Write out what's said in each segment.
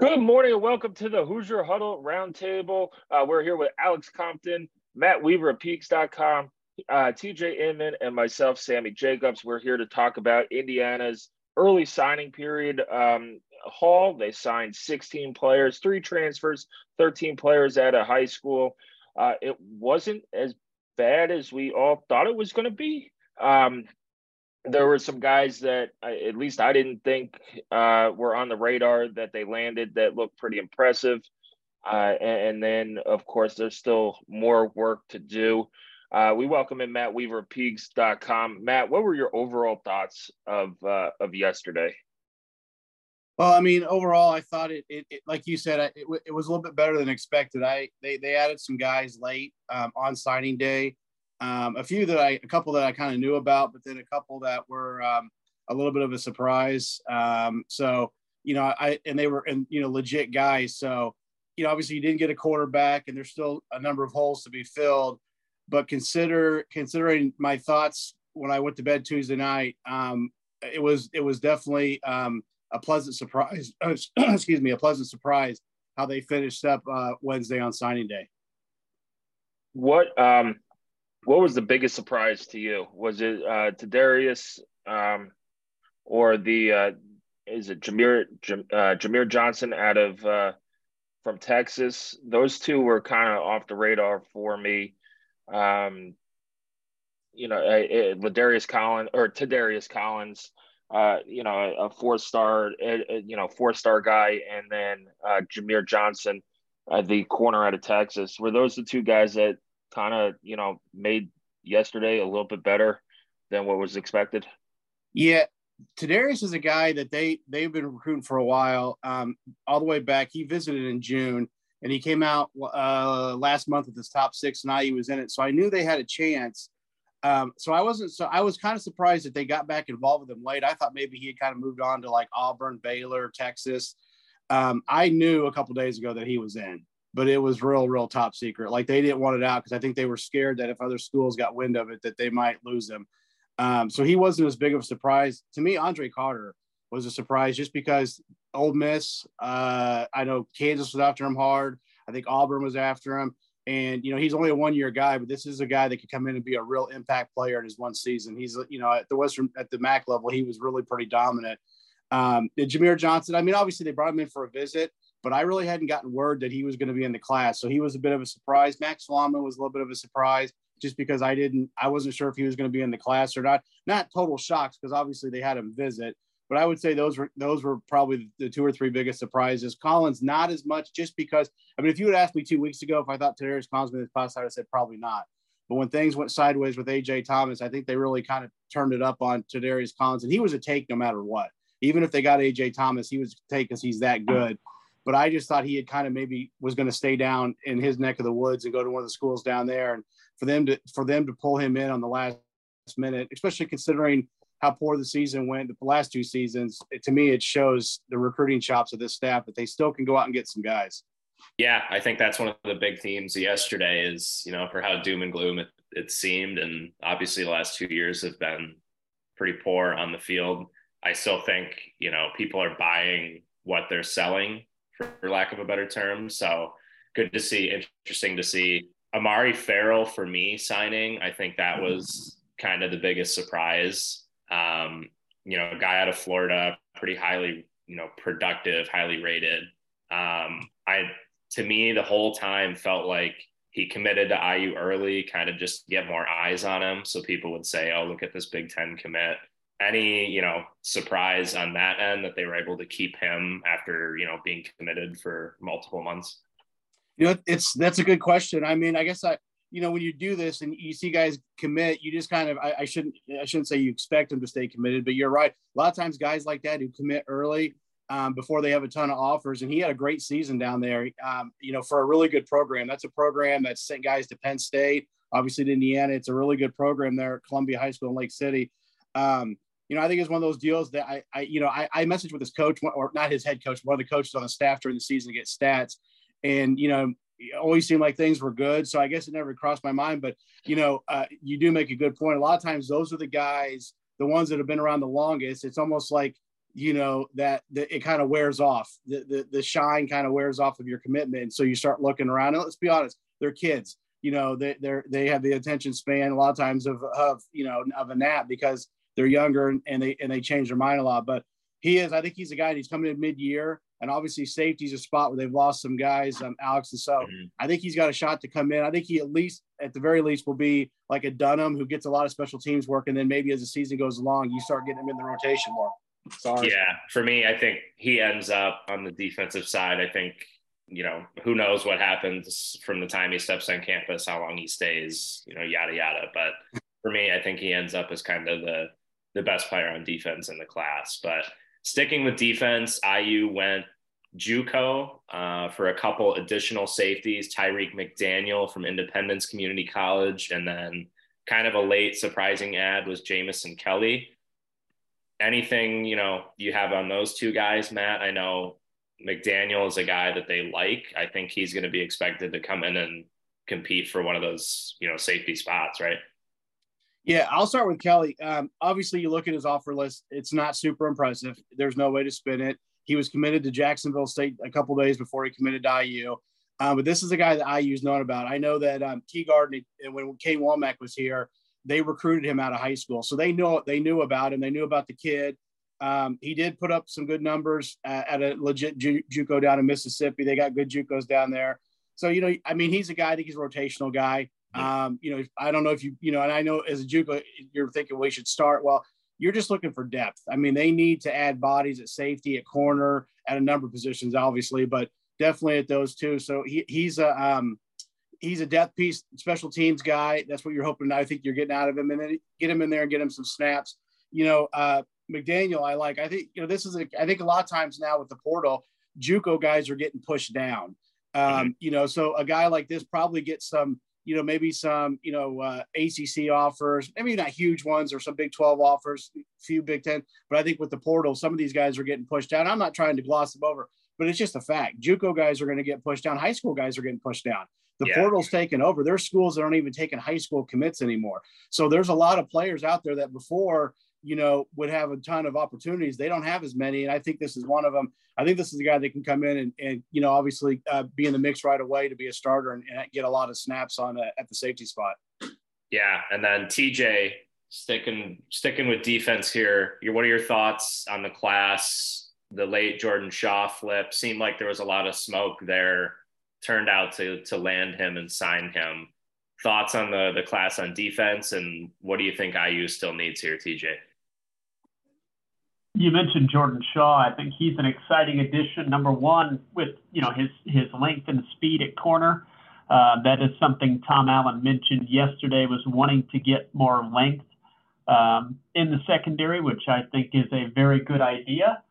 Good morning and welcome to the Hoosier Huddle Roundtable. We're here with Alex Compton, Matt Weaver of Peegs.com, TJ Inman, and myself, Sammy Jacobs. We're here to talk about Indiana's early signing period haul. They signed 16 players, 3 transfers, 13 players out of high school. It wasn't as bad as we all thought it was going to be. There were some guys that at least I didn't think were on the radar that they landed that looked pretty impressive. And then, of course, there's still more work to do. We welcome in Matt Weaver of Peegs.com. Matt, what were your overall thoughts of yesterday? Well, I mean, overall, I thought it like you said, it was a little bit better than expected. They added some guys late on signing day. A couple that I kind of knew about, but then a couple that were a little bit of a surprise. So they were legit guys. So, you know, obviously you didn't get a quarterback, and there's still a number of holes to be filled. But considering my thoughts when I went to bed Tuesday night, it was definitely a pleasant surprise. A pleasant surprise how they finished up Wednesday on signing day. What was the biggest surprise to you? Was it Tadarius or the is it Jameer Johnson out of from Texas? Those two were kind of off the radar for me. Tadarius Collins, a four-star guy, and then Jameer Johnson, the corner out of Texas. Were those the two guys that kind of, you know, made yesterday a little bit better than what was expected? Yeah. Tadarius is a guy that they've been recruiting for a while, all the way back. He visited in June. And he came out last month with his top 6, and IU was in it. So I knew they had a chance. I was kind of surprised that they got back involved with him late. I thought maybe he had kind of moved on to like Auburn, Baylor, Texas. I knew a couple days ago that he was in, but it was real, real top secret. Like they didn't want it out because I think they were scared that if other schools got wind of it, that they might lose him. So he wasn't as big of a surprise. To me, Andre Carter was a surprise just because Ole Miss, I know Kansas was after him hard. I think Auburn was after him. And, you know, he's only a one-year guy, but this is a guy that could come in and be a real impact player in his one season. He's, you know, at the MAC level, he was really pretty dominant. Jameer Johnson, I mean, obviously they brought him in for a visit, but I really hadn't gotten word that he was going to be in the class. So he was a bit of a surprise. Max Lama was a little bit of a surprise just because I wasn't sure if he was going to be in the class or not. Not total shocks because obviously they had him visit. But I would say those were probably the 2 or 3 biggest surprises. Collins, not as much just because, I mean, if you had asked me 2 weeks ago if I thought Tadarius Collins was in this class, I would have said probably not. But when things went sideways with AJ Thomas, I think they really kind of turned it up on Tadarius Collins. And he was a take no matter what. Even if they got AJ Thomas, he was a take because he's that good. But I just thought he had kind of maybe was going to stay down in his neck of the woods and go to one of the schools down there. And for them to pull him in on the last minute, especially considering how poor the season went the last 2 seasons, to me, it shows the recruiting chops of this staff that they still can go out and get some guys. Yeah, I think that's one of the big themes yesterday is, you know, for how doom and gloom it seemed. And obviously the last 2 years have been pretty poor on the field. I still think, you know, people are buying what they're selling, for lack of a better term. So good to see, interesting to see. Amare Ferrell for me signing, I think that was kind of the biggest surprise. You know, a guy out of Florida, pretty highly, you know, productive, highly rated. To me, the whole time felt like he committed to IU early, kind of just get more eyes on him. So people would say, oh, look at this Big Ten commit. Any, you know, surprise on that end that they were able to keep him after, you know, being committed for multiple months? You know, that's a good question. I mean, I guess you know, when you do this and you see guys commit, you just kind of, I shouldn't say you expect them to stay committed, but you're right. A lot of times guys like that who commit early, before they have a ton of offers. And he had a great season down there, you know, for a really good program. That's a program that sent guys to Penn State, obviously to Indiana. It's a really good program there at Columbia High School in Lake City. You know, I think it's one of those deals that I messaged with his coach, or not his head coach, one of the coaches on the staff during the season to get stats. And, you know, it always seemed like things were good. So I guess it never crossed my mind, but, you know, you do make a good point. A lot of times those are the guys, the ones that have been around the longest. It's almost like, you know, that it kind of wears off. The shine kind of wears off of your commitment. So you start looking around, and let's be honest, they're kids, you know, they have the attention span a lot of times of a nap because they're younger and they change their mind a lot. But he is, I think he's a guy, and he's coming in mid-year, and obviously safety is a spot where they've lost some guys, Alex. And so I think he's got a shot to come in. I think he at the very least will be like a Dunham who gets a lot of special teams work. And then maybe as the season goes along, you start getting him in the rotation more. Sorry. Yeah. For me, I think he ends up on the defensive side. I think, you know, who knows what happens from the time he steps on campus, how long he stays, you know, yada, yada. But for me, I think he ends up as kind of the best player on defense in the class. But sticking with defense, IU went JUCO for a couple additional safeties, Tyreek McDaniel from Independence Community College, and then kind of a late surprising add was Jamison Kelly. Anything, you know, you have on those two guys, Matt? I know McDaniel is a guy that they like. I think he's going to be expected to come in and compete for one of those, you know, safety spots, right? Yeah, I'll start with Kelly. Obviously, you look at his offer list, it's not super impressive. There's no way to spin it. He was committed to Jacksonville State a couple days before he committed to IU. But this is a guy that IU's known about. I know that Teagarden, when Kane Wommack was here, they recruited him out of high school. So they knew about him. They knew about the kid. He did put up some good numbers at a legit JUCO down in Mississippi. They got good JUCOs down there. So, you know, I mean, he's a guy, I think he's a rotational guy. You know, I don't know if you know, and I know as a JUCO, you're thinking we should start. Well, you're just looking for depth. I mean, they need to add bodies at safety, at corner, at a number of positions, obviously, but definitely at those two. So he's a depth piece, special teams guy. That's what you're hoping. I think you're getting out of him, and then get him in there and get him some snaps. You know, McDaniel, I like. I think, you know, this is, I think a lot of times now with the portal, JUCO guys are getting pushed down. You know, so a guy like this probably gets some, you know, maybe some, you know, ACC offers, maybe not huge ones, or some Big 12 offers, few Big 10. But I think with the portal, some of these guys are getting pushed down. I'm not trying to gloss them over, but it's just a fact. JUCO guys are going to get pushed down. High school guys are getting pushed down. The portal's taken over. There are schools that aren't even taking high school commits anymore. So there's a lot of players out there that before, you know, would have a ton of opportunities. They don't have as many, and I think this is one of them. I think this is the guy that can come in and you know, obviously be in the mix right away to be a starter and get a lot of snaps on at the safety spot. Yeah, and then TJ, sticking with defense here, what are your thoughts on the class, the late Jordan Shaw flip? Seemed like there was a lot of smoke there. Turned out to land him and sign him. Thoughts on the class on defense, and what do you think IU still needs here, TJ? You mentioned Jordan Shaw. I think he's an exciting addition. Number one, with, you know, his length and speed at corner, that is something Tom Allen mentioned yesterday, was wanting to get more length in the secondary, which I think is a very good idea.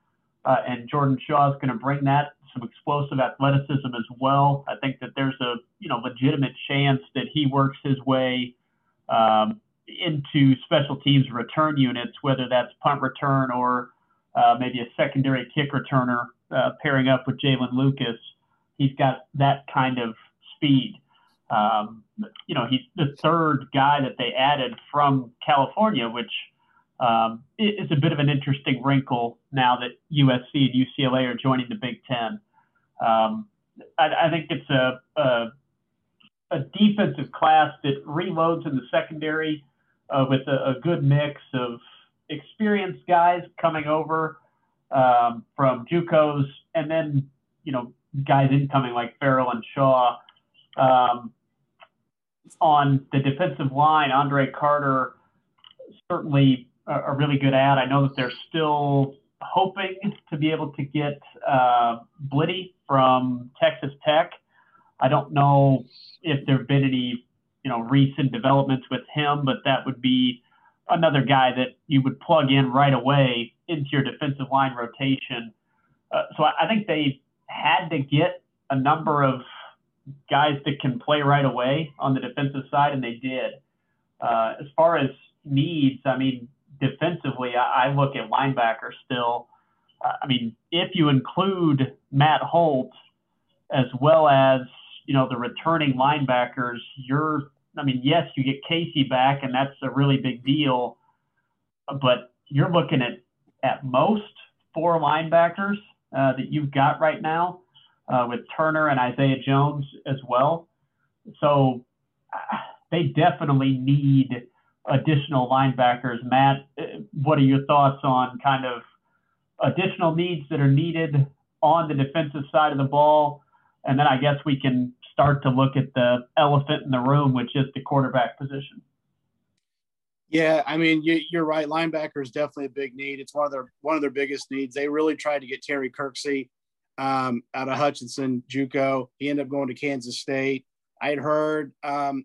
And Jordan Shaw is going to bring that, some explosive athleticism as well. I think that there's a, you know, legitimate chance that he works his way into special teams return units, whether that's punt return or maybe a secondary kick returner pairing up with Jalen Lucas. He's got that kind of speed. You know, he's the third guy that they added from California, which it's a bit of an interesting wrinkle now that USC and UCLA are joining the Big Ten. I think it's a defensive class that reloads in the secondary with a good mix of experienced guys coming over from JUCOs, and then, you know, guys incoming like Ferrell and Shaw. On the defensive line, Andre Carter, certainly a really good ad. I know that they're still hoping to be able to get Blitty from Texas Tech. I don't know if there have been any, you know, recent developments with him, but that would be another guy that you would plug in right away into your defensive line rotation So I think they had to get a number of guys that can play right away on the defensive side, and they did. As far as needs, I mean, defensively, I look at linebacker still. I mean, if you include Matt Holt as well as, you know, the returning linebackers, yes, you get Casey back, and that's a really big deal, but you're looking at most four linebackers that you've got right now with Turner and Isaiah Jones as well. So they definitely need additional linebackers. Matt, what are your thoughts on kind of additional needs that are needed on the defensive side of the ball? And then I guess we can start to look at the elephant in the room, which is the quarterback position. Yeah, I mean, you're right. Linebacker is definitely a big need. It's one of their biggest needs. They really tried to get Terry Kirksey out of Hutchinson, JUCO. He ended up going to Kansas State. I had heard,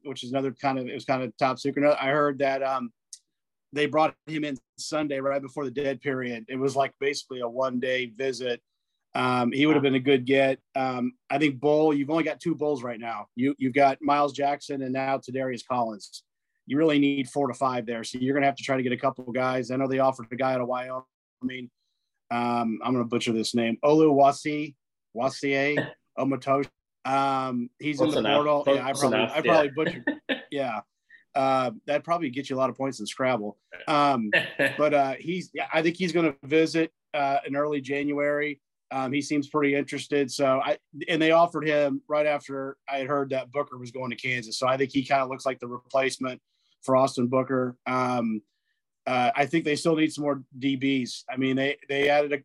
which is another kind of, it was kind of top secret. I heard that they brought him in Sunday right before the dead period. It was like basically a one-day visit. He would have been a good get. I think Bull, you've only got two Bulls right now. You've got Miles Jackson and now Tadarius Collins. You really need 4 to 5 there. So you're going to have to try to get a couple of guys. I know they offered a guy out of Wyoming. I'm going to butcher this name. Oluwaseyi Omotoshi. He's in the portal. Yeah, I probably butchered. Yeah. That'd probably get you a lot of points in Scrabble. I think he's going to visit in early January. He seems pretty interested. So they offered him right after I had heard that Booker was going to Kansas. So I think he kind of looks like the replacement for Austin Booker. I think they still need some more DBs. I mean, they added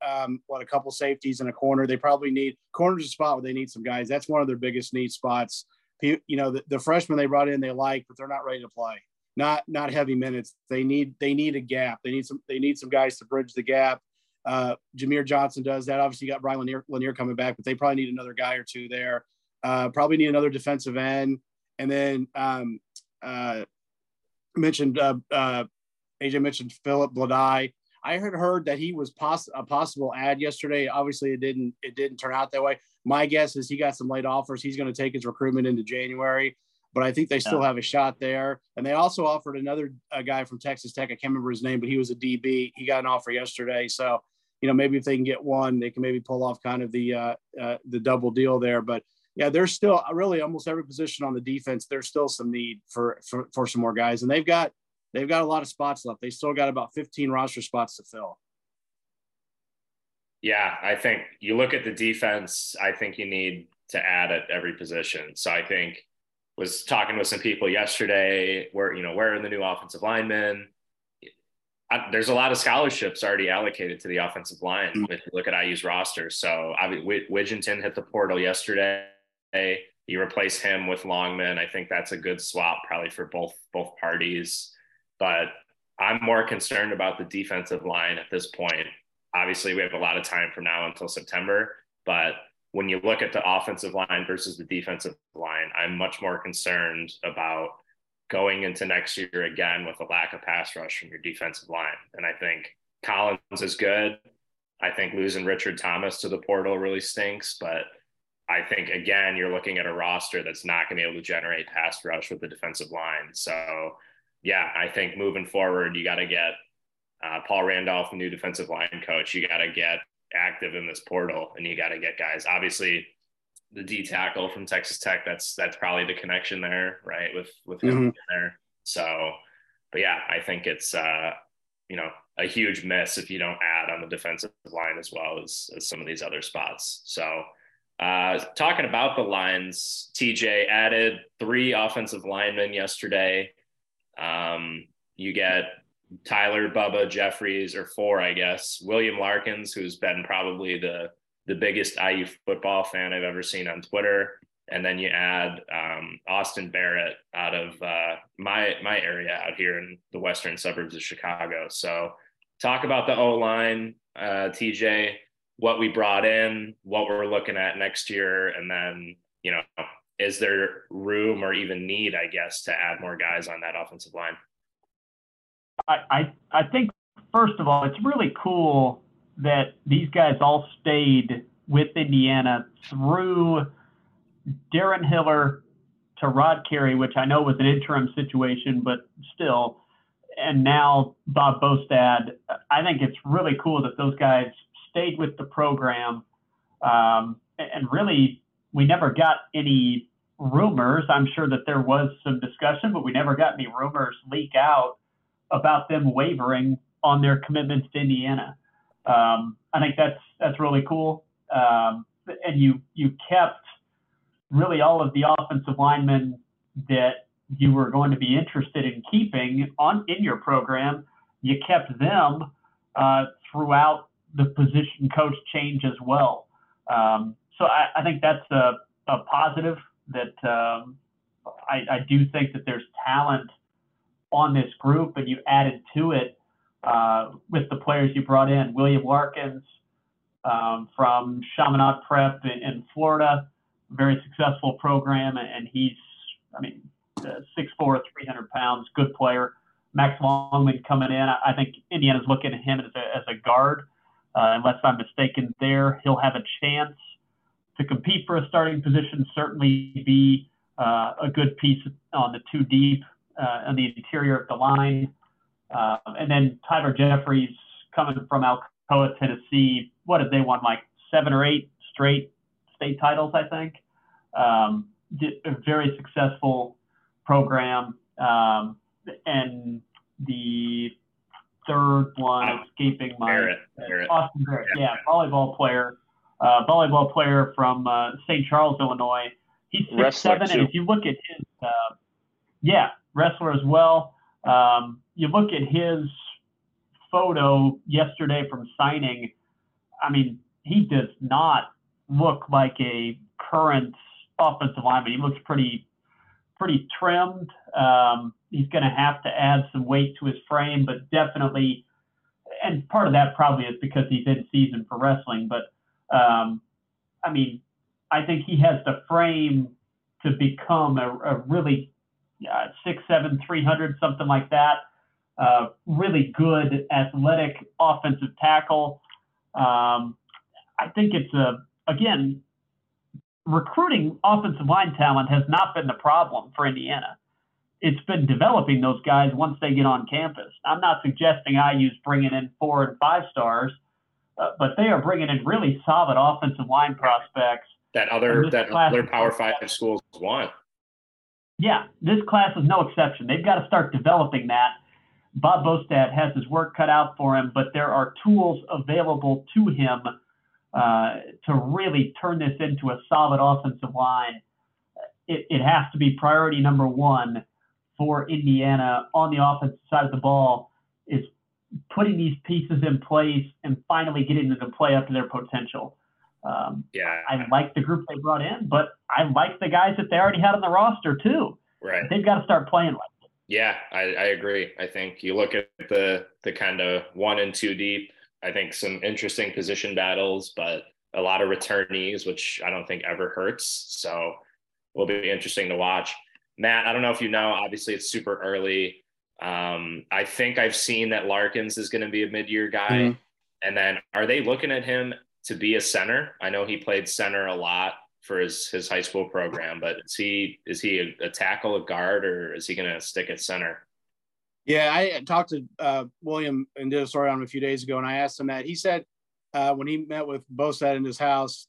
a couple safeties and a corner. They probably need corners a spot where they need some guys. That's one of their biggest need spots. You know, the freshmen they brought in, they like, but they're not ready to play. Not heavy minutes. They need a gap. They need some guys to bridge the gap. Jameer Johnson does that. Obviously, you got Brian Lanier coming back, but they probably need another guy or two there. Probably need another defensive end. And then AJ mentioned Philip Bladai. I had heard that he was a possible ad yesterday. Obviously, it didn't turn out that way. My guess is he got some late offers. He's going to take his recruitment into January, but I think they still have a shot there. And they also offered a guy from Texas Tech. I can't remember his name, but he was a DB. He got an offer yesterday. So, you know, maybe if they can get one, they can maybe pull off kind of the double deal there. But yeah, there's still really almost every position on the defense. There's still some need for some more guys. And they've got a lot of spots left. They still got about 15 roster spots to fill. Yeah, I think you look at the defense, I think you need to add at every position. So I think was talking with some people yesterday where are the new offensive linemen? There's a lot of scholarships already allocated to the offensive line if you look at IU's roster. So Widgington hit the portal yesterday. You replace him with Longman. I think that's a good swap probably for both parties. But I'm more concerned about the defensive line at this point. Obviously, we have a lot of time from now until September, but when you look at the offensive line versus the defensive line, I'm much more concerned about going into next year again with a lack of pass rush from your defensive line. And I think Collins is good. I think losing Richard Thomas to the portal really stinks, but I think, again, you're looking at a roster that's not going to be able to generate pass rush with the defensive line. So, yeah, I think moving forward, you got to get Paul Randolph, the new defensive line coach. You got to get active in this portal, and you got to get guys. Obviously, the D tackle from Texas Tech, that's probably the connection there, right, with him in there. So, but yeah, I think it's a huge miss if you don't add on the defensive line as well as some of these other spots. So, talking about the lines, TJ added 3 offensive linemen yesterday. You get Tyler, Bubba, Jeffries, or 4, I guess. William Larkins, who's been probably the biggest IU football fan I've ever seen on Twitter. And then you add Austin Barrett out of my area out here in the western suburbs of Chicago. So talk about the O-line, TJ, what we brought in, what we're looking at next year, and then, you know, is there room or even need, I guess, to add more guys on that offensive line? I think, first of all, it's really cool that these guys all stayed with Indiana through Darren Hiller to Rod Carey, which I know was an interim situation, but still, and now Bob Bostad. I think it's really cool that those guys stayed with the program. And really, we never got any rumors. I'm sure that there was some discussion, but we never got any rumors leak out about them wavering on their commitments to Indiana. I think that's really cool. And you kept really all of the offensive linemen that you were going to be interested in keeping in your program. You kept them throughout the position coach change as well. So I think that's a positive that I do think that there's talent on this group, and you added to it with the players you brought in. William Larkins from Chaminade Prep in Florida, very successful program, and he's, 6'4", 300 pounds, good player. Max Longman coming in. I think Indiana's looking at him as a guard. Unless I'm mistaken there, he'll have a chance to compete for a starting position, certainly be a good piece on the two deep, on the interior of the line. And then Tyler Jeffries coming from Alcoa, Tennessee. What did they won? Like 7 or 8 straight state titles, I think. A very successful program. And the third one, escaping my Barrett. Austin Barrett, volleyball player from St. Charles, Illinois. He's 6'7", and if you look at his, wrestler as well. You look at his photo yesterday from signing. He does not look like a current offensive lineman. He looks pretty trimmed. He's going to have to add some weight to his frame, but definitely, and part of that probably is because he's in season for wrestling, but I think he has the frame to become a really 6'7", 300, something like that. Really good athletic offensive tackle. I think it's again, recruiting offensive line talent has not been the problem for Indiana. It's been developing those guys once they get on campus. I'm not suggesting IU's bringing in 4 and 5 stars, but they are bringing in really solid offensive line prospects. That other Power 5 schools want. Yeah, this class is no exception. They've got to start developing that. Bob Bostad has his work cut out for him, but there are tools available to him to really turn this into a solid offensive line. It has to be priority number one for Indiana on the offensive side of the ball, is putting these pieces in place and finally getting them to play up to their potential. I like the group they brought in, but I like the guys that they already had on the roster too. Right. They've got to start playing like it. Yeah, I agree. I think you look at the kind of 1 and 2 deep, I think some interesting position battles, but a lot of returnees, which I don't think ever hurts. So will be interesting to watch. Matt, I don't know if you know, obviously it's super early. I think I've seen that Larkins is going to be a mid-year guy. Mm-hmm. And then are they looking at him to be a center? I know he played center a lot for his high school program, but is he a tackle, a guard, or is he going to stick at center? Yeah, I talked to William and did a story on him a few days ago, and I asked him that. He said when he met with Bostad in his house,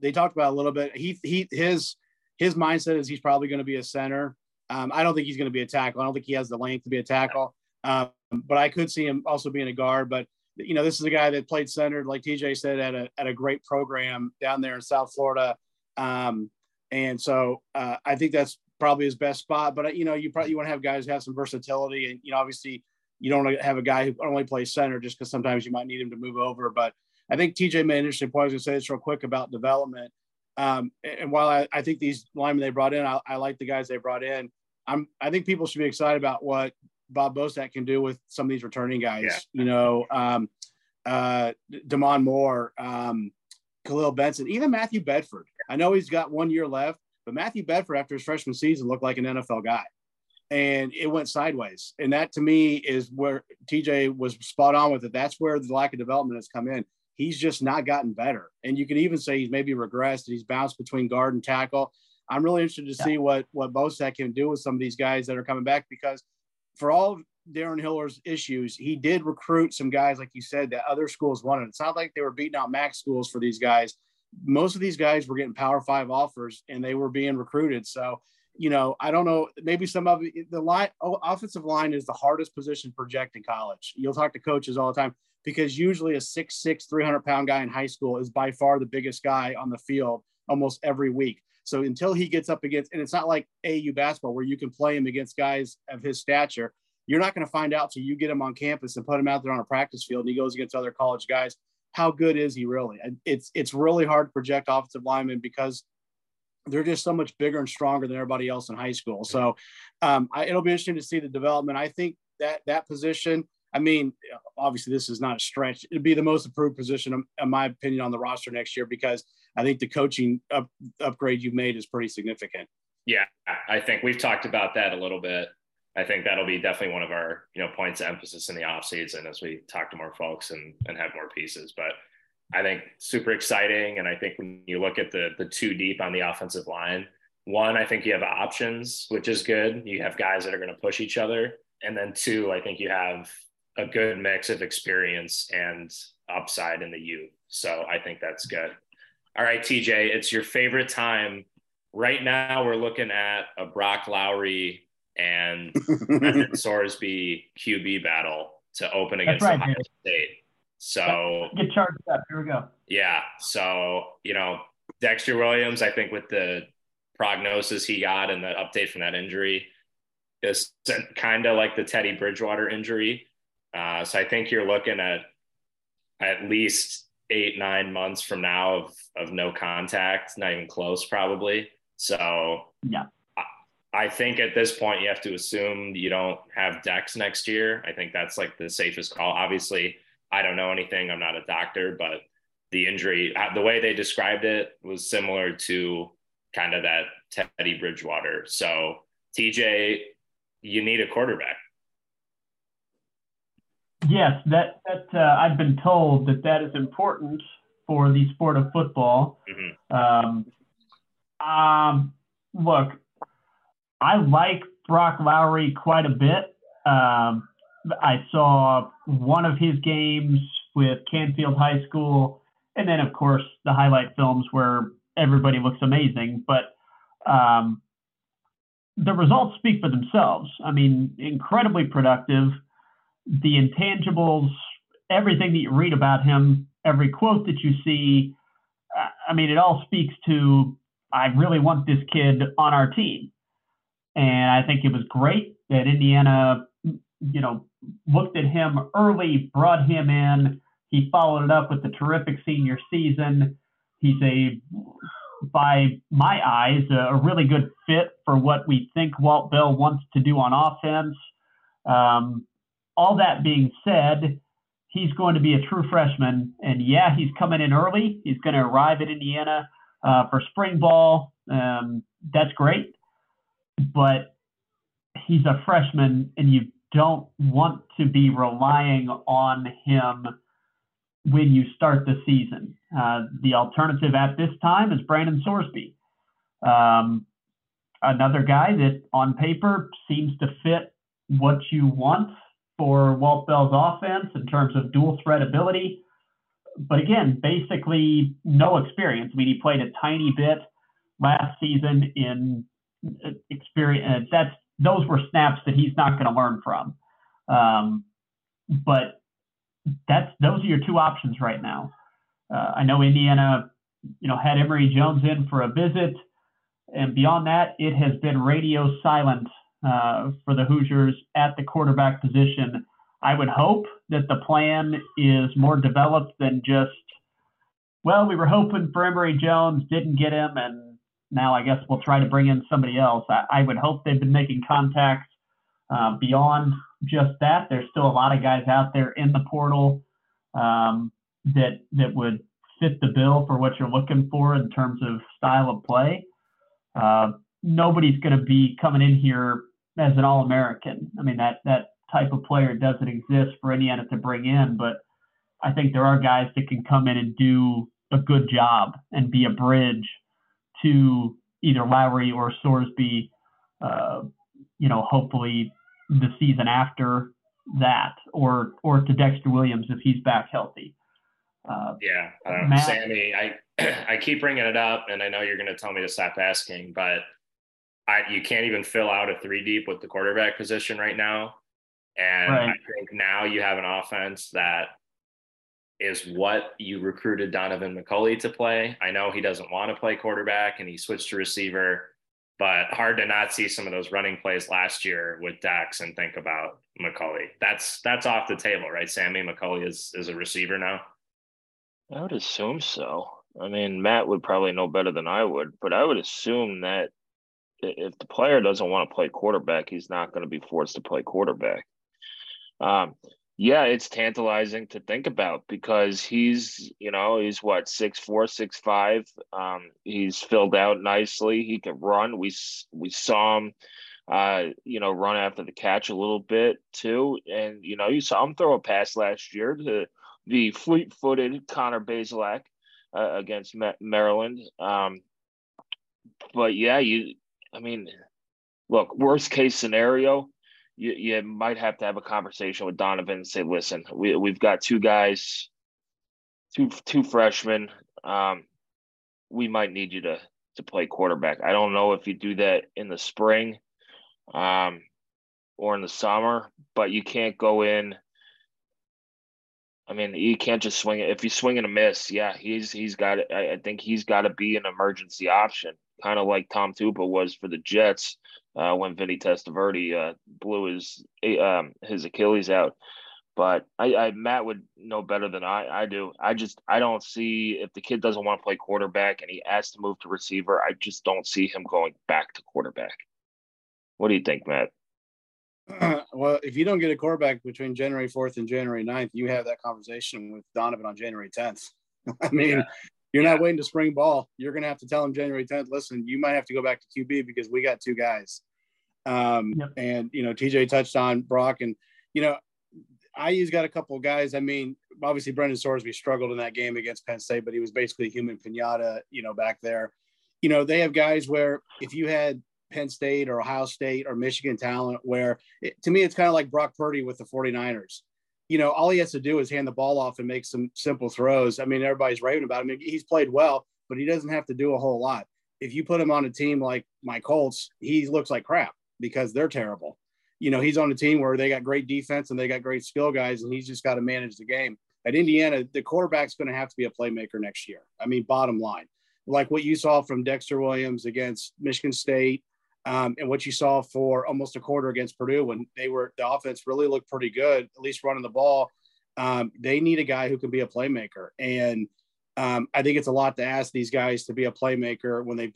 they talked about a little bit. His mindset is he's probably going to be a center. I don't think he's going to be a tackle. I don't think he has the length to be a tackle. But I could see him also being a guard. But, this is a guy that played center, like TJ said, at a great program down there in South Florida. And so I think that's probably his best spot. But, you want to have guys who have some versatility. And, obviously you don't want to have a guy who only plays center just because sometimes you might need him to move over. But I think TJ made an interesting point. I was going to say this real quick about development. And while I think these linemen they brought in, I like the guys they brought in. I think people should be excited about what Bob Bostad can do with some of these returning guys. Yeah. Damon Moore, Khalil Benson, even Matthew Bedford. I know he's got 1 year left, but Matthew Bedford after his freshman season looked like an NFL guy. and it went sideways. And that to me is where TJ was spot on with it. That's where the lack of development has come in. He's just not gotten better. And you can even say he's maybe regressed. He's bounced between guard and tackle. I'm really interested to see what Bostad can do with some of these guys that are coming back, because for all of Darren Hiller's issues, he did recruit some guys, like you said, that other schools wanted. It's not like they were beating out MAC schools for these guys. Most of these guys were getting Power 5 offers and they were being recruited. So, you know, I don't know, maybe some of the line, offensive line is the hardest position to project in college. You'll talk to coaches all the time, because usually a 6'6", 300-pound guy in high school is by far the biggest guy on the field almost every week. So until he gets up against, and it's not like AU basketball where you can play him against guys of his stature, you're not going to find out till you get him on campus and put him out there on a practice field and he goes against other college guys. How good is he really? It's really hard to project offensive linemen because they're just so much bigger and stronger than everybody else in high school. So it'll be interesting to see the development. I think that position, I mean, obviously this is not a stretch. It'd be the most improved position, in my opinion, on the roster next year, because I think the coaching upgrade you've made is pretty significant. Yeah, I think we've talked about that a little bit. I think that'll be definitely one of our, you know, points of emphasis in the offseason as we talk to more folks and have more pieces. But I think super exciting. And I think when you look at the two deep on the offensive line, one, I think you have options, which is good. You have guys that are going to push each other. And then two, I think you have a good mix of experience and upside in the youth. So I think that's good. All right, TJ, it's your favorite time. Right now we're looking at a Brock Lowry and Brendan Sorsby QB battle to open against Ohio State. So get charged up. Here we go. Yeah. So, you know, Dexter Williams, I think with the prognosis he got and the update from that injury is kind of like the Teddy Bridgewater injury. So I think you're looking at least 8-9 months from now of no contact, not even close probably. So yeah, I think at this point you have to assume you don't have Dex next year. I think that's like the safest call. Obviously, I don't know anything. I'm not a doctor, but the injury, the way they described it was similar to kind of that Teddy Bridgewater. So TJ, you need a quarterback. Yes, that I've been told that is important for the sport of football. Mm-hmm. Look, I like Brock Lowry quite a bit. I saw one of his games with Canfield High School, and then, of course, the highlight films where everybody looks amazing. But the results speak for themselves. I mean, incredibly productive. The intangibles, everything that you read about him, every quote that you see, I mean, it all speaks to, I really want this kid on our team. And I think it was great that Indiana, you know, looked at him early, brought him in. He followed it up with a terrific senior season. He's by my eyes, a really good fit for what we think Walt Bell wants to do on offense. All that being said, he's going to be a true freshman. And yeah, he's coming in early. He's going to arrive at Indiana for spring ball. That's great. But he's a freshman, and you don't want to be relying on him when you start the season. The alternative at this time is Brendan Sorsby, another guy that on paper seems to fit what you want for Walt Bell's offense in terms of dual threat ability. But again, basically no experience. I mean, he played a tiny bit last season in experience. Those were snaps that he's not going to learn from. But those are your two options right now. I know Indiana, you know, had Emory Jones in for a visit, and beyond that, it has been radio silent for the Hoosiers at the quarterback position. I would hope that the plan is more developed than just, well, we were hoping for Emory Jones, didn't get him, and now I guess we'll try to bring in somebody else. I would hope they've been making contacts beyond just that. There's still a lot of guys out there in the portal that would fit the bill for what you're looking for in terms of style of play. Nobody's going to be coming in here as an All-American. I mean, that type of player doesn't exist for Indiana to bring in, but I think there are guys that can come in and do a good job and be a bridge to either Lowry or Sorsby, hopefully the season after that, or to Dexter Williams if he's back healthy. I don't know. Matt, Sammy, I keep bringing it up, and I know you're going to tell me to stop asking, but you can't even fill out a 3-deep with the quarterback position right now. And right. I think now you have an offense that is what you recruited Donovan McCulley to play. I know he doesn't want to play quarterback and he switched to receiver, but hard to not see some of those running plays last year with Dax and think about McCulley. That's off the table, right, Sammy? McCulley is a receiver now? I would assume so. I mean, Matt would probably know better than I would, but I would assume that if the player doesn't want to play quarterback, he's not going to be forced to play quarterback. Yeah, it's tantalizing to think about because he's what, 6'4", 6'5". He's filled out nicely. He can run. We saw him, run after the catch a little bit too. And, you saw him throw a pass last year to the fleet-footed Connor Bazelak against Maryland. But yeah, look, worst case scenario, you might have to have a conversation with Donovan and say, listen, we've got two guys, two freshmen. We might need you to play quarterback. I don't know if you do that in the spring or in the summer, but you can't go in. I mean, you can't just swing it. If you swing and a miss, yeah, he's got it. I think he's got to be an emergency option, kind of like Tom Tupa was for the Jets. When Vinny Testaverde blew his Achilles out. But Matt would know better than I do. I don't see, if the kid doesn't want to play quarterback and he asks to move to receiver, I just don't see him going back to quarterback. What do you think, Matt? Well, if you don't get a quarterback between January 4th and January 9th, you have that conversation with Donovan on January 10th. I mean, yeah. You're not waiting to spring ball. You're going to have to tell him January 10th, listen, you might have to go back to QB because we got two guys. Yep. And, TJ touched on Brock. And, IU's got a couple of guys. I mean, obviously, Brendan Sorsby struggled in that game against Penn State, but he was basically a human pinata, back there. They have guys where if you had Penn State or Ohio State or Michigan talent to me, it's kind of like Brock Purdy with the 49ers. All he has to do is hand the ball off and make some simple throws. I mean, everybody's raving about him. He's played well, but he doesn't have to do a whole lot. If you put him on a team like my Colts, he looks like crap because they're terrible. He's on a team where they got great defense and they got great skill guys, and he's just got to manage the game. At Indiana, the quarterback's going to have to be a playmaker next year. I mean, bottom line, like what you saw from Dexter Williams against Michigan State, and what you saw for almost a quarter against Purdue when the offense really looked pretty good, at least running the ball. They need a guy who can be a playmaker. And I think it's a lot to ask these guys to be a playmaker when they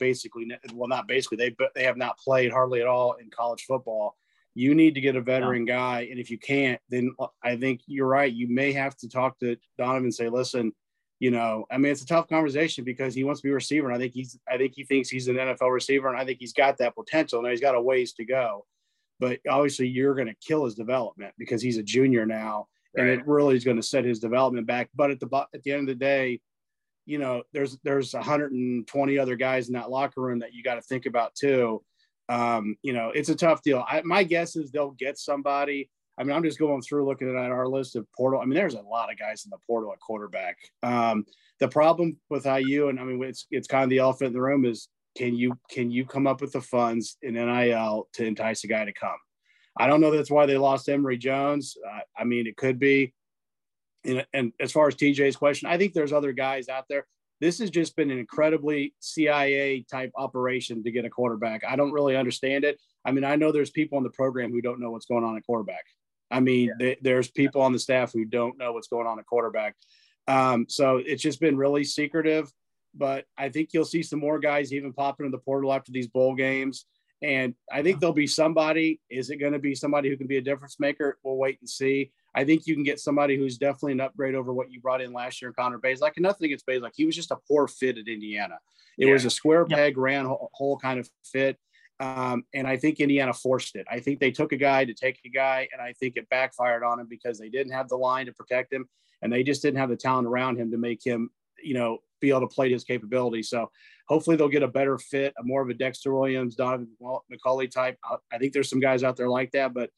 they have not played hardly at all in college football. You need to get a veteran guy. And if you can't, then I think you're right. You may have to talk to Donovan and say, listen, it's a tough conversation because he wants to be a receiver. And I think he thinks he's an NFL receiver, and I think he's got that potential. Now he's got a ways to go, but obviously you're going to kill his development because he's a junior now, right. And it really is going to set his development back. But at the end of the day, there's 120 other guys in that locker room that you got to think about too. It's a tough deal. My guess is they'll get somebody. I mean, I'm just going through looking at our list of portal. I mean, there's a lot of guys in the portal at quarterback. The problem with IU, and I mean, it's kind of the elephant in the room, is can you come up with the funds in NIL to entice a guy to come? I don't know that's why they lost Emory Jones. I mean, it could be. And as far as TJ's question, I think there's other guys out there. This has just been an incredibly CIA-type operation to get a quarterback. I don't really understand it. I mean, I know there's people in the program who don't know what's going on at quarterback. I mean, there's people on the staff who don't know what's going on at quarterback. So it's just been really secretive, but I think you'll see some more guys even pop into the portal after these bowl games. And I think there'll be somebody. Is it going to be somebody who can be a difference maker? We'll wait and see. I think you can get somebody who's definitely an upgrade over what you brought in last year, Connor Bazelak. And nothing against Bazelak. He was just a poor fit at Indiana. It was a square peg, round hole kind of fit. And I think Indiana forced it. I think they took a guy to take a guy, and I think it backfired on him because they didn't have the line to protect him, and they just didn't have the talent around him to make him, you know, be able to play his capability. So hopefully they'll get a better fit, more of a Dexter Williams, Donovan McCulley type. I think there's some guys out there like that, but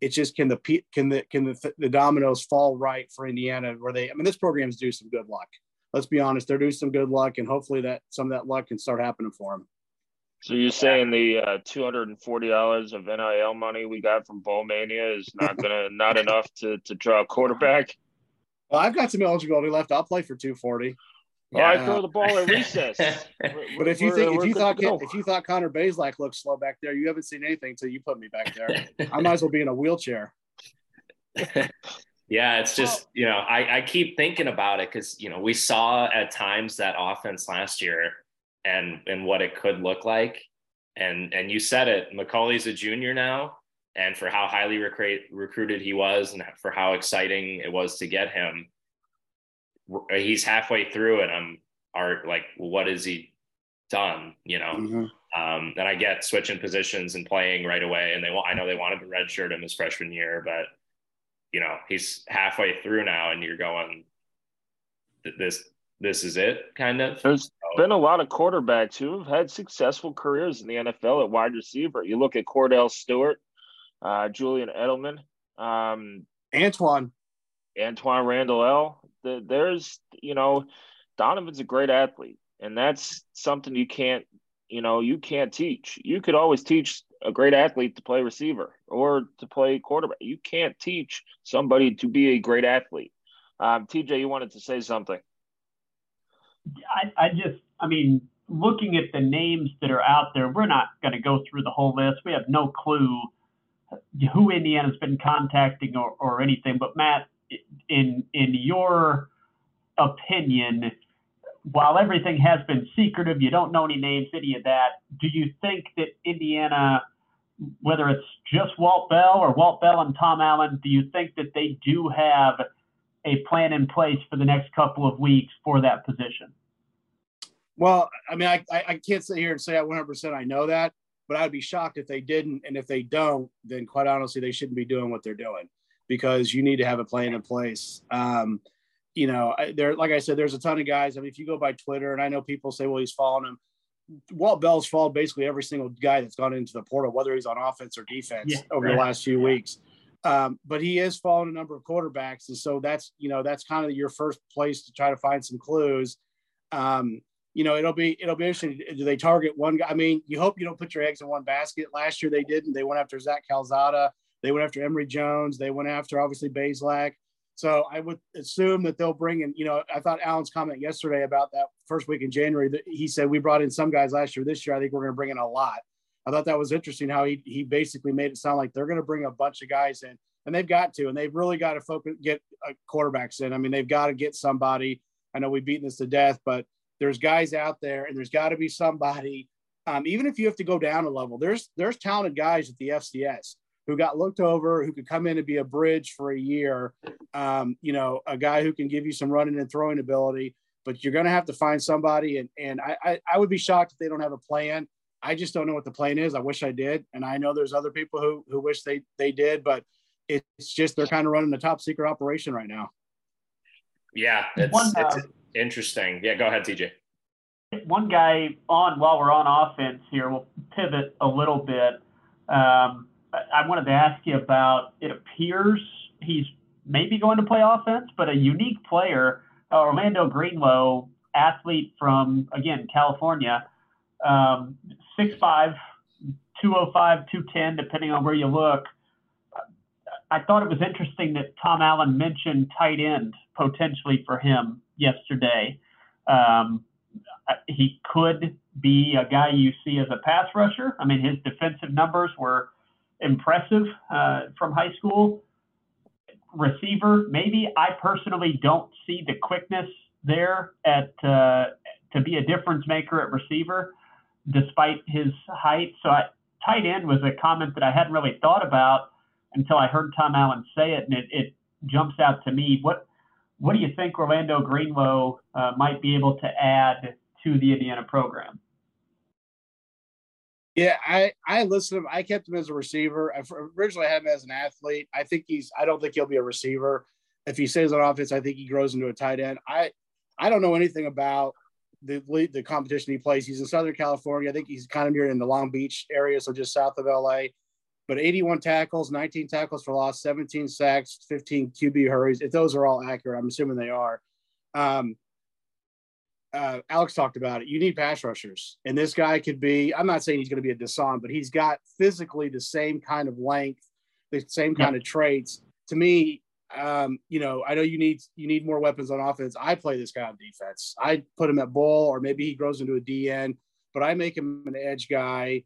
it's just, can the dominoes fall right for Indiana where they, I mean, this program's due some good luck. Let's be honest. They're due some good luck, and hopefully that some of that luck can start happening for them. So you're saying the $240 of NIL money we got from Bowlmania is not enough to draw a quarterback? Well, I've got some eligibility left. I'll play for $240. Yeah. I throw the ball at recess. But if you thought Connor Bazelak looked slow back there, you haven't seen anything until you put me back there. I might as well be in a wheelchair. Yeah, it's just, you know, I keep thinking about it because, you know, we saw at times that offense last year. And what it could look like. And you said it, McCulley's a junior now, and for how highly recruited he was and for how exciting it was to get him, he's halfway through and what has he done, you know? Mm-hmm. And I get switching positions and playing right away, and I know they wanted to redshirt him his freshman year, but, you know, he's halfway through now and you're going, this is it, kind of. There's been a lot of quarterbacks who have had successful careers in the NFL at wide receiver. You look at Cordell Stewart, Julian Edelman, Antoine Randall L. There's, you know, Donovan's a great athlete, and that's something you can't teach. You could always teach a great athlete to play receiver or to play quarterback. You can't teach somebody to be a great athlete. TJ, you wanted to say something. I mean, looking at the names that are out there, we're not going to go through the whole list. We have no clue who Indiana's been contacting or anything. But Matt, in your opinion, while everything has been secretive, you don't know any names, any of that, do you think that Indiana, whether it's just Walt Bell or Walt Bell and Tom Allen, do you think that they do have a plan in place for the next couple of weeks for that position? Well, I mean, I can't sit here and say 100% I know that, but I'd be shocked if they didn't. And if they don't, then quite honestly, they shouldn't be doing what they're doing, because you need to have a plan in place. You know, like I said, there's a ton of guys. I mean, if you go by Twitter, and I know people say, well, he's following him. Walt Bell's followed basically every single guy that's gone into the portal, whether he's on offense or defense over the last few weeks. But he is following a number of quarterbacks. And so that's, you know, that's kind of your first place to try to find some clues. You know, it'll be interesting. Do they target one guy? I mean, you hope you don't put your eggs in one basket. Last year they didn't. They went after Zach Calzada. They went after Emory Jones. They went after, obviously, Bazelak. So I would assume that they'll bring in, you know, I thought Alan's comment yesterday about that first week in January, that he said, we brought in some guys last year. This year, I think we're going to bring in a lot. I thought that was interesting how he basically made it sound like they're going to bring a bunch of guys in, and they've got to, and they've really got to focus, get quarterbacks in. I mean, they've got to get somebody. I know we've beaten this to death, but there's guys out there, and there's got to be somebody. Even if you have to go down a level, there's talented guys at the FCS who got looked over, who could come in and be a bridge for a year. You know, a guy who can give you some running and throwing ability, but you're going to have to find somebody. And I would be shocked if they don't have a plan. I just don't know what the plan is. I wish I did. And I know there's other people who wish they did, but it's just, they're kind of running a top secret operation right now. Yeah. It's interesting. Yeah. Go ahead, TJ. One guy while we're on offense here, we'll pivot a little bit. I wanted to ask you about, it appears he's maybe going to play offense, but a unique player, Orlando Greenlow, athlete from, again, California, 6'5", 205, 210, depending on where you look. I thought it was interesting that Tom Allen mentioned tight end potentially for him yesterday. He could be a guy you see as a pass rusher. I mean, his defensive numbers were impressive from high school. Receiver, maybe. I personally don't see the quickness there to be a difference maker at receiver, despite his height. So tight end was a comment that I hadn't really thought about until I heard Tom Allen say it, and it jumps out to me. What do you think Orlando Greenlow might be able to add to the Indiana program? Yeah, I listed him. I kept him as a receiver. I originally had him as an athlete. I don't think he'll be a receiver. If he stays on offense, I think he grows into a tight end. I don't know anything about the competition he plays. He's in Southern California. I think he's kind of near in the Long Beach area, so just south of LA. But 81 tackles, 19 tackles for loss, 17 sacks, 15 QB hurries. If those are all accurate, I'm assuming they are. Alex talked about it. You need pass rushers. And this guy could be – I'm not saying he's going to be a Deshaun, but he's got physically the same kind of length, the same kind of traits. To me, I know you need more weapons on offense. I play this guy on defense. I put him at bull, or maybe he grows into a DN, but I make him an edge guy.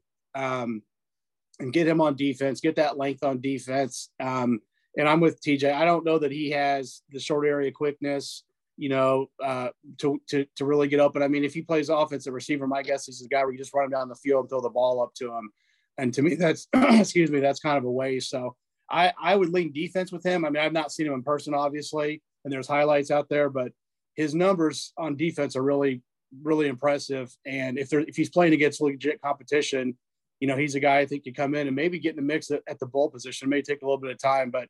And get him on defense, get that length on defense. And I'm with TJ. I don't know that he has the short area quickness, to really get open. I mean, if he plays offense at receiver, my guess is the guy where you just run him down the field and throw the ball up to him. And to me, that's, excuse me, that's kind of a waste. So I would lean defense with him. I mean, I've not seen him in person, obviously, and there's highlights out there, but his numbers on defense are really, really impressive. And if he's playing against legit competition, he's a guy I think could come in and maybe get in the mix at the bowl position. It may take a little bit of time, but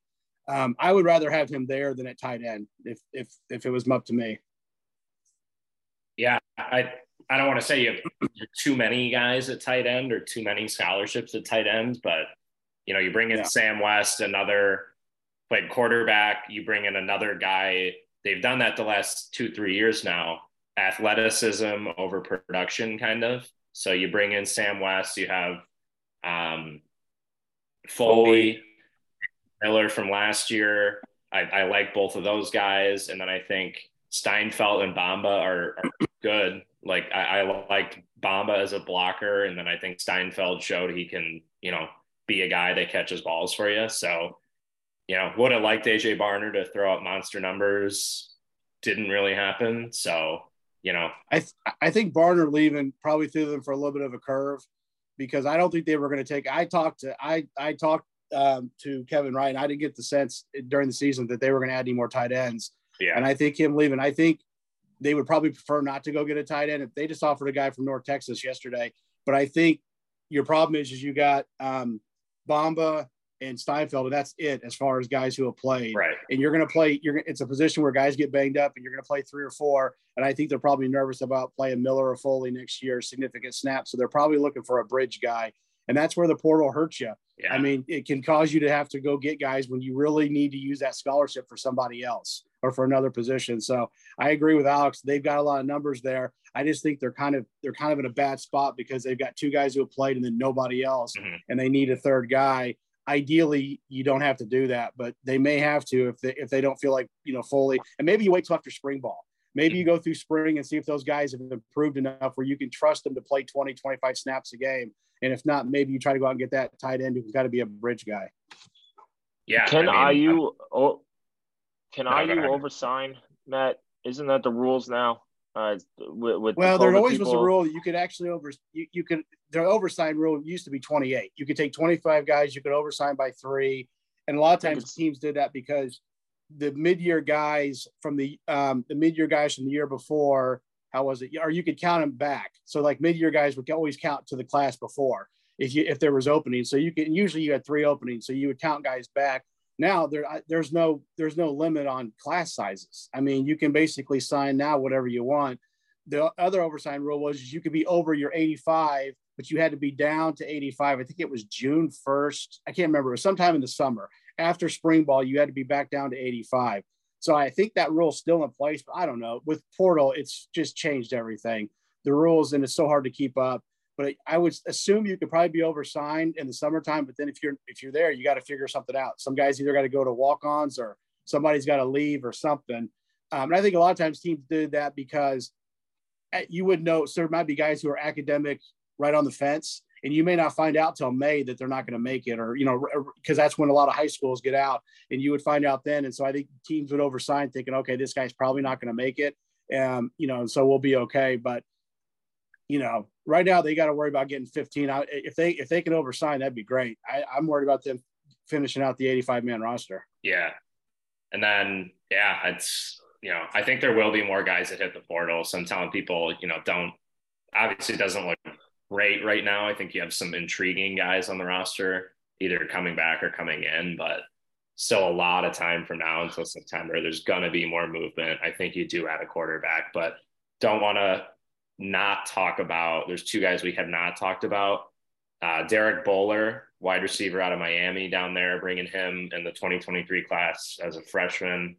I would rather have him there than at tight end if it was up to me. Yeah, I don't want to say you have too many guys at tight end or too many scholarships at tight end, but, you bring in Sam West, another played quarterback, you bring in another guy. They've done that the last 2-3 years now, athleticism over production kind of. So you bring in Sam West, you have Foley, Miller from last year. I like both of those guys. And then I think Steinfeld and Bamba are good. Like I liked Bamba as a blocker. And then I think Steinfeld showed he can, be a guy that catches balls for you. So, would have liked AJ Barner to throw up monster numbers. Didn't really happen. So, I think Barner leaving probably threw them for a little bit of a curve, because I don't think they were going to take. I talked to Kevin Wright, and I didn't get the sense during the season that they were going to add any more tight ends. Yeah, and I think him leaving, I think they would probably prefer not to go get a tight end if they just offered a guy from North Texas yesterday. But I think your problem is you got Bamba and Steinfeld, and that's it as far as guys who have played. Right. And you're going to play. It's a position where guys get banged up, and you're going to play 3 or 4. And I think they're probably nervous about playing Miller or Foley next year, significant snaps. So they're probably looking for a bridge guy, and that's where the portal hurts you. Yeah. I mean, it can cause you to have to go get guys when you really need to use that scholarship for somebody else or for another position. So I agree with Alex. They've got a lot of numbers there. I just think they're kind of in a bad spot because they've got 2 guys who have played and then nobody else, and they need a third guy. Ideally, you don't have to do that, but they may have to if they don't feel like, Foley. And maybe you wait till after spring ball. Maybe you go through spring and see if those guys have improved enough where you can trust them to play 20, 25 snaps a game. And if not, maybe you try to go out and get that tight end who's got to be a bridge guy. Yeah. Can IU oversign, Matt? Isn't that the rules now? There always was a rule you could actually you could the oversign rule used to be 28. You could take 25 guys, you could oversign by 3, and a lot of times teams did that because the mid-year guys from the year before, or you could count them back. So like mid-year guys would always count to the class before if there was openings. So you can usually you had 3 openings, so you would count guys back. Now there's no limit on class sizes. I mean, you can basically sign now whatever you want. The other oversign rule was you could be over your 85, but you had to be down to 85. I think it was June 1st. I can't remember. It was sometime in the summer. After spring ball, you had to be back down to 85. So I think that rule's still in place, but I don't know. With portal, it's just changed everything. The rules, and it's so hard to keep up. But I would assume you could probably be oversigned in the summertime. But then if you're there, you got to figure something out. Some guys either got to go to walk-ons or somebody's got to leave or something. And I think a lot of times teams did that because you would know, so there might be guys who are academic right on the fence, and you may not find out till May that they're not going to make it, or because that's when a lot of high schools get out, and you would find out then. And so I think teams would oversign thinking, okay, this guy's probably not going to make it, and so we'll be okay. But right now they got to worry about getting 15. If they can oversign, that'd be great. I'm worried about them finishing out the 85-man roster. Yeah. And then, it's, I think there will be more guys that hit the portal. So I'm telling people, obviously it doesn't look great right now. I think you have some intriguing guys on the roster, either coming back or coming in, but still a lot of time from now until September. There's going to be more movement. I think you do add a quarterback, but don't want to not talk about, there's two guys we have not talked about. Derek Bowler, wide receiver out of Miami down there, bringing him in the 2023 class as a freshman.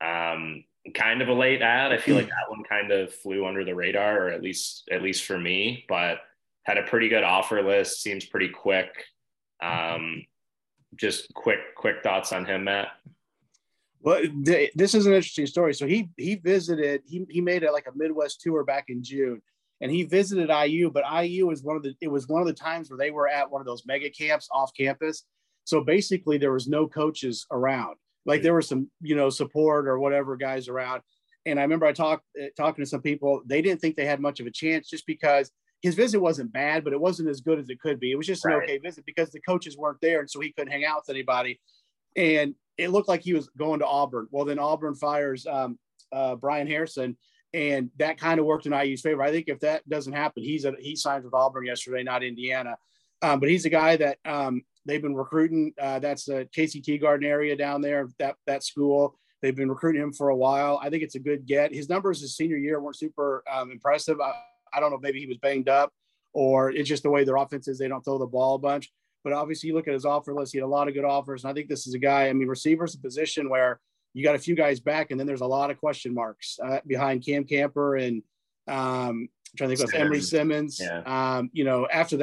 Kind of a late ad. I feel like that one kind of flew under the radar, or at least for me, but had a pretty good offer list. Seems pretty quick. Just quick thoughts on him, Matt. Well, this is an interesting story. So he visited, he made it like a Midwest tour back in June, and he visited IU, but IU is one of the times where they were at one of those mega camps off campus. So basically there was no coaches around. Like there were some, support or whatever guys around. And I remember I talking to some people, they didn't think they had much of a chance just because his visit wasn't bad, but it wasn't as good as it could be. It was just an okay visit because the coaches weren't there. And so he couldn't hang out with anybody. And it looked like he was going to Auburn. Well, then Auburn fires Brian Harrison, and that kind of worked in IU's favor. I think if that doesn't happen, he signed with Auburn yesterday, not Indiana. But he's a guy that they've been recruiting. That's the Casey Teagarden area down there, that school. They've been recruiting him for a while. I think it's a good get. His numbers his senior year weren't super impressive. I don't know, maybe he was banged up, or it's just the way their offense is. They don't throw the ball a bunch. But obviously, you look at his offer list, he had a lot of good offers. And I think this is a guy, receiver's a position where you got a few guys back, and then there's a lot of question marks behind Cam Camper and trying to think of Emory Simmons. Yeah. After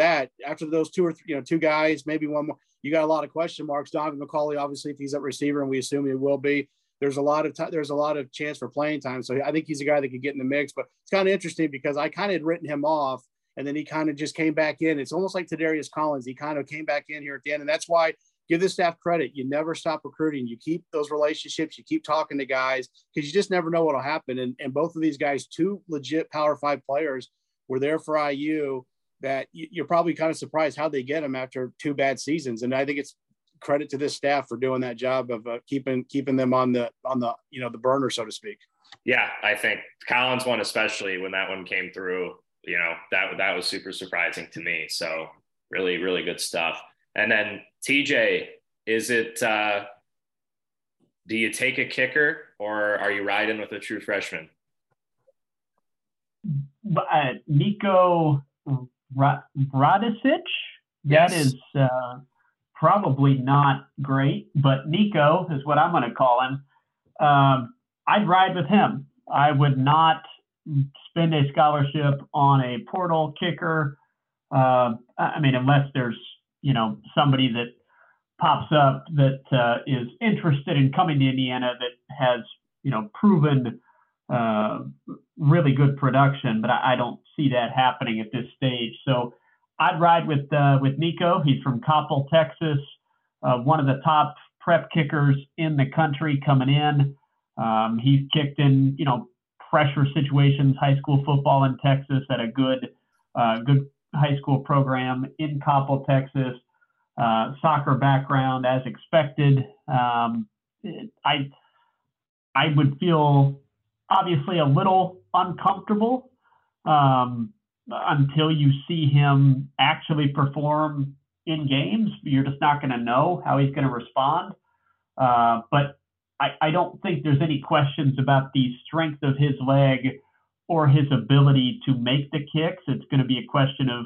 those two or three, two guys, maybe one more, you got a lot of question marks. Donovan McCulley, obviously, if he's at receiver, and we assume he will be, there's a lot of chance for playing time. So I think he's a guy that could get in the mix, but it's kind of interesting because I kind of had written him off, and then he kind of just came back in. It's almost like Tadarius Collins. He kind of came back in here at the end, and that's why give this staff credit. You never stop recruiting. You keep those relationships. You keep talking to guys because you just never know what'll happen. And both of these guys, two legit Power 5 players, were there for IU that you're probably kind of surprised how they get them after two bad seasons. And I think it's credit to this staff for doing that job of keeping them on the the burner, so to speak. Yeah, I think Collins one especially, when that one came through, that was super surprising to me. So really, really good stuff. And then TJ, is it do you take a kicker, or are you riding with a true freshman? Niko Radicic? Yes. That is probably not great, but Niko is what I'm going to call him. I'd ride with him. I would not spend a scholarship on a portal kicker. Unless there's somebody that pops up that is interested in coming to Indiana that has, proven really good production, but I don't see that happening at this stage. So I'd ride with Niko. He's from Coppell, Texas, one of the top prep kickers in the country coming in. He's kicked in, pressure situations, high school football in Texas at a good high school program in Coppell, Texas, soccer background as expected. I would feel obviously a little uncomfortable until you see him actually perform in games. You're just not going to know how he's going to respond. But I don't think there's any questions about the strength of his leg or his ability to make the kicks. It's going to be a question of,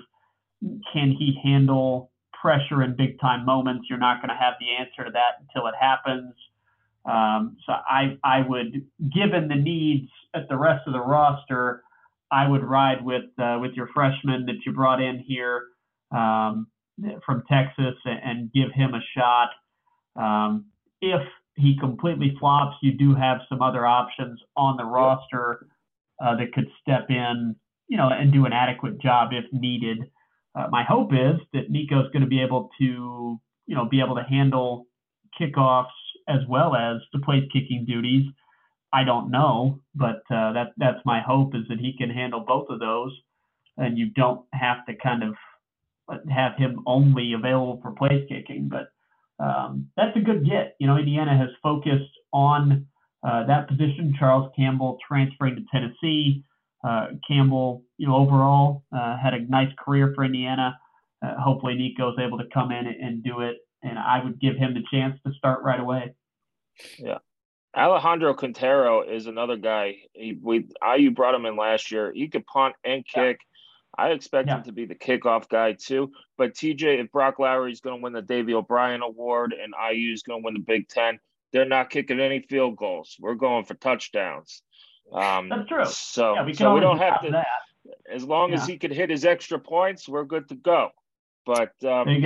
can he handle pressure in big time moments? You're not going to have the answer to that until it happens. So I would, given the needs at the rest of the roster, I would ride with your freshman that you brought in here from Texas and give him a shot. If he completely flops, you do have some other options on the roster that could step in, and do an adequate job if needed. My hope is that Nico's going to be able to, be able to handle kickoffs as well as the place kicking duties. I don't know, but that's my hope, is that he can handle both of those, and you don't have to kind of have him only available for place kicking. But that's a good get. Indiana has focused on that position, Charles Campbell transferring to Tennessee. Campbell, overall had a nice career for Indiana. Hopefully Nico's able to come in and do it, and I would give him the chance to start right away. Yeah. Alejandro Quintero is another guy. IU brought him in last year. He could punt and kick. I expect him to be the kickoff guy too. But TJ, if Brock Lowry is going to win the Davey O'Brien Award and IU is going to win the Big Ten, they're not kicking any field goals. We're going for touchdowns. That's true. So, we don't have to. That. As long as he could hit his extra points, we're good to go. But and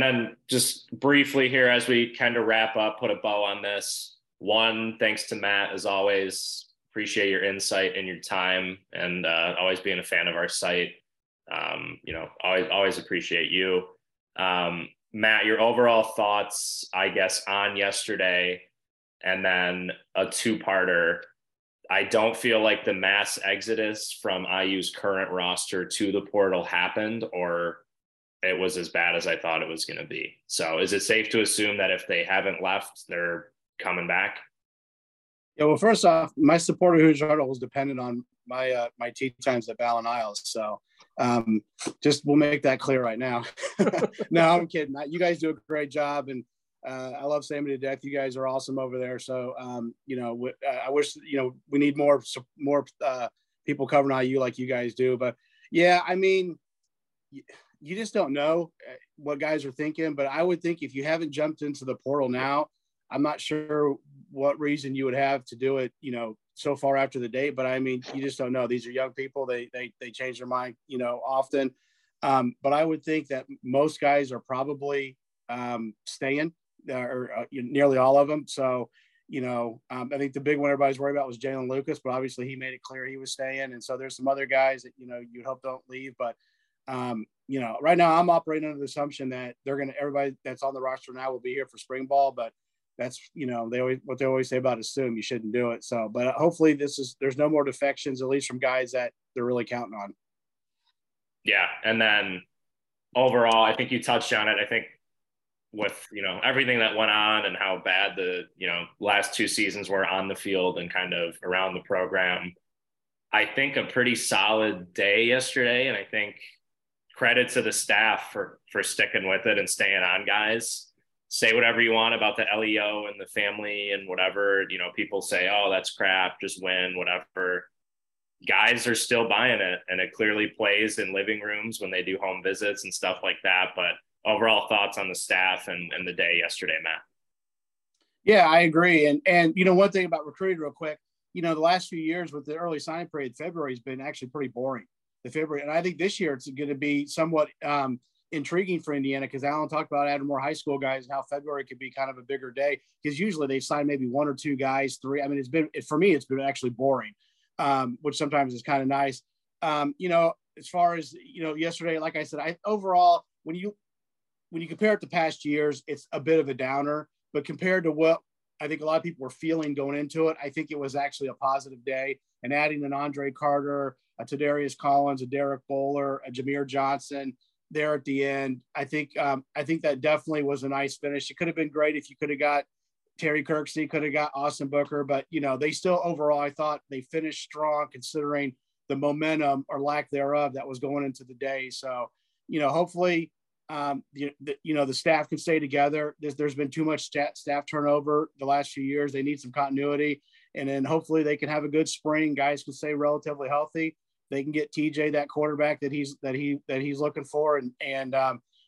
then just briefly here, as we kind of wrap up, put a bow on this one. Thanks to Matt, as always, appreciate your insight and your time, and always being a fan of our site. Always appreciate you. Matt, your overall thoughts, I guess, on yesterday, and then a two-parter. I don't feel like the mass exodus from IU's current roster to the portal happened, or it was as bad as I thought it was going to be. So is it safe to assume that if they haven't left, they're coming back? Yeah, well, first off, my support of Hoosiers Huddle was dependent on my my tea times at Ballin Isles. So just we'll make that clear right now. No, I'm kidding. You guys do a great job, and I love Sammy to death. You guys are awesome over there. So, I wish, we need more people covering IU like you guys do. But, you just don't know what guys are thinking. But I would think if you haven't jumped into the portal now, I'm not sure what reason you would have to do it, so far after the date. But, you just don't know. These are young people. They change their mind, often. But I would think that most guys are probably staying. Or nearly all of them. So, I think the big one everybody's worried about was Jalen Lucas, but obviously he made it clear he was staying. And so there's some other guys that, you hope don't leave. But, right now I'm operating under the assumption that everybody that's on the roster now will be here for spring ball. But that's, what they always say about assume you shouldn't do it. So, but hopefully there's no more defections, at least from guys that they're really counting on. Yeah. And then overall, I think you touched on it. I think, with everything that went on and how bad the last two seasons were on the field and kind of around the program, I think a pretty solid day yesterday, and I think credit to the staff for sticking with it and staying on. Guys, say whatever you want about the LEO and the family and whatever, people say, oh, that's crap, just win, whatever. Guys are still buying it, and it clearly plays in living rooms when they do home visits and stuff like that. But overall thoughts on the staff and the day yesterday, Matt? Yeah, I agree. And one thing about recruiting real quick, the last few years with the early signing period, February has been actually pretty boring. And I think this year it's going to be somewhat intriguing for Indiana, because Alan talked about adding more high school guys and how February could be kind of a bigger day, because usually they sign maybe one or two guys, three. For me, it's been actually boring, which sometimes is kind of nice. As far as, yesterday, like I said, overall, when you compare it to past years, it's a bit of a downer, but compared to what I think a lot of people were feeling going into it, I think it was actually a positive day. And adding an Andre Carter, a Tadarius Collins, a Derek Bowler, a Jameer Johnson there at the end, I think that definitely was a nice finish. It could have been great if you could have got Terry Kirksey, could have got Austin Booker, but they still overall, I thought they finished strong considering the momentum or lack thereof that was going into the day. So, hopefully, the staff can stay together. There's been too much staff turnover the last few years. They need some continuity, and then hopefully they can have a good spring. Guys can stay relatively healthy. They can get TJ that quarterback that he's looking for, and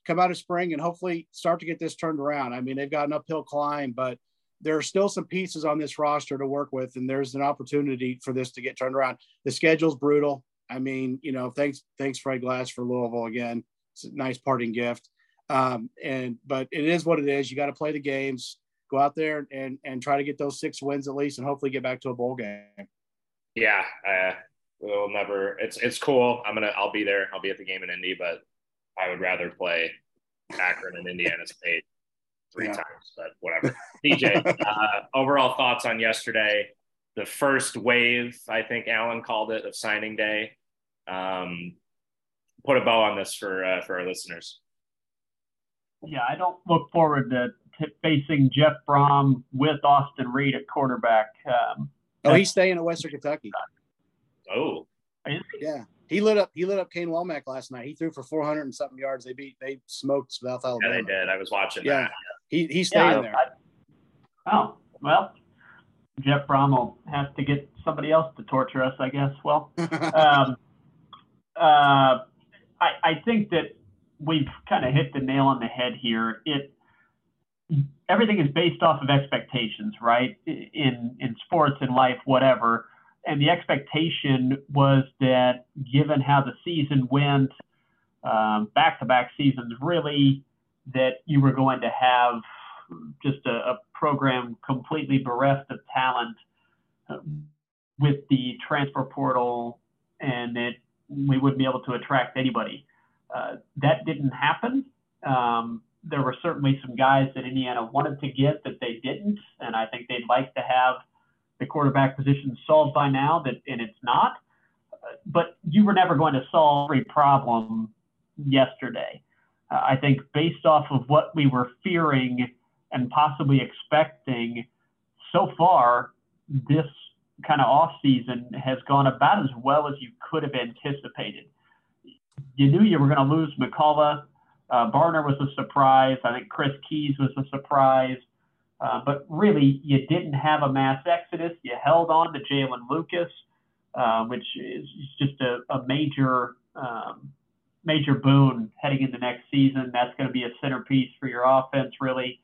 come out of spring and hopefully start to get this turned around. They've got an uphill climb, but there are still some pieces on this roster to work with, and there's an opportunity for this to get turned around. The schedule's brutal. Thanks Fred Glass for Louisville again. It's a nice parting gift. But it is what it is. You got to play the games, go out there and try to get those 6 wins at least, and hopefully get back to a bowl game. Yeah. We'll never, it's cool. I'll be there. I'll be at the game in Indy, but I would rather play Akron and Indiana State 3 times, but whatever. TJ, overall thoughts on yesterday, the first wave, I think Alan called it, of signing day. Put a bow on this for our listeners. Yeah, I don't look forward to facing Jeff Brom with Austin Reed at quarterback. He's staying at Western Kentucky. Oh, yeah. He lit up Kane Wommack last night. He threw for 400 and something yards. They smoked South Alabama. Yeah, they did. I was watching. Yeah, that. He's staying there. Jeff Brommel has to get somebody else to torture us, I guess. Well, I think that we've kind of hit the nail on the head here. Everything is based off of expectations, right? In sports, in life, whatever. And the expectation was that given how the season went, back-to-back seasons really, that you were going to have just a program completely bereft of talent with the transfer portal, and that we wouldn't be able to attract anybody. That didn't happen. There were certainly some guys that Indiana wanted to get that they didn't, and I think they'd like to have the quarterback position solved by now, and it's not. But you were never going to solve every problem yesterday. I think based off of what we were fearing and possibly expecting, so far this kind of offseason has gone about as well as you could have anticipated. You knew you were going to lose McCullough. Barner was a surprise. I think Chris Keys was a surprise. But really, you didn't have a mass exodus. You held on to Jalen Lucas, which is just a major major boon heading into next season. That's going to be a centerpiece for your offense, really.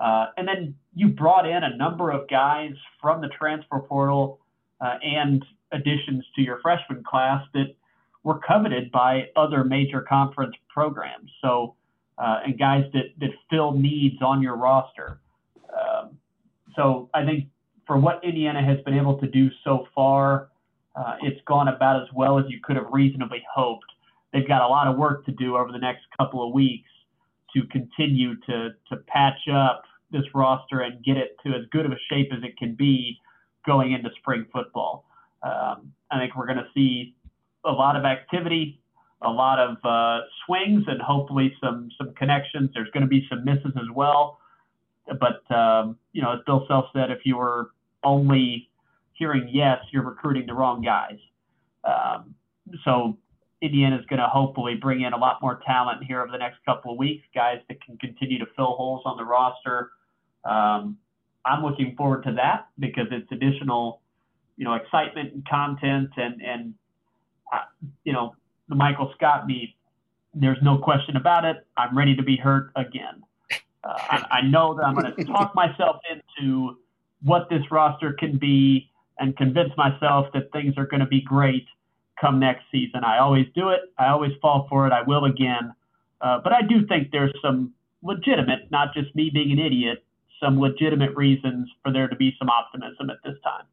And then you brought in a number of guys from the transfer portal and additions to your freshman class that were coveted by other major conference programs. So, and guys that fill needs on your roster. So I think for what Indiana has been able to do so far, it's gone about as well as you could have reasonably hoped. They've got a lot of work to do over the next couple of weeks to continue to patch up this roster and get it to as good of a shape as it can be going into spring football. I think we're going to see a lot of activity, a lot of swings, and hopefully some connections. There's going to be some misses as well. But, as Bill Self said, if you were only hearing yes, you're recruiting the wrong guys. So Indiana's going to hopefully bring in a lot more talent here over the next couple of weeks, guys that can continue to fill holes on the roster. I'm looking forward to that because it's additional, excitement and content and the Michael Scott beat. There's no question about it. I'm ready to be hurt again. I know that I'm going to talk myself into what this roster can be and convince myself that things are going to be great come next season. I always do it. I always fall for it. I will again. But I do think there's some legitimate, not just me being an idiot, some legitimate reasons for there to be some optimism at this time.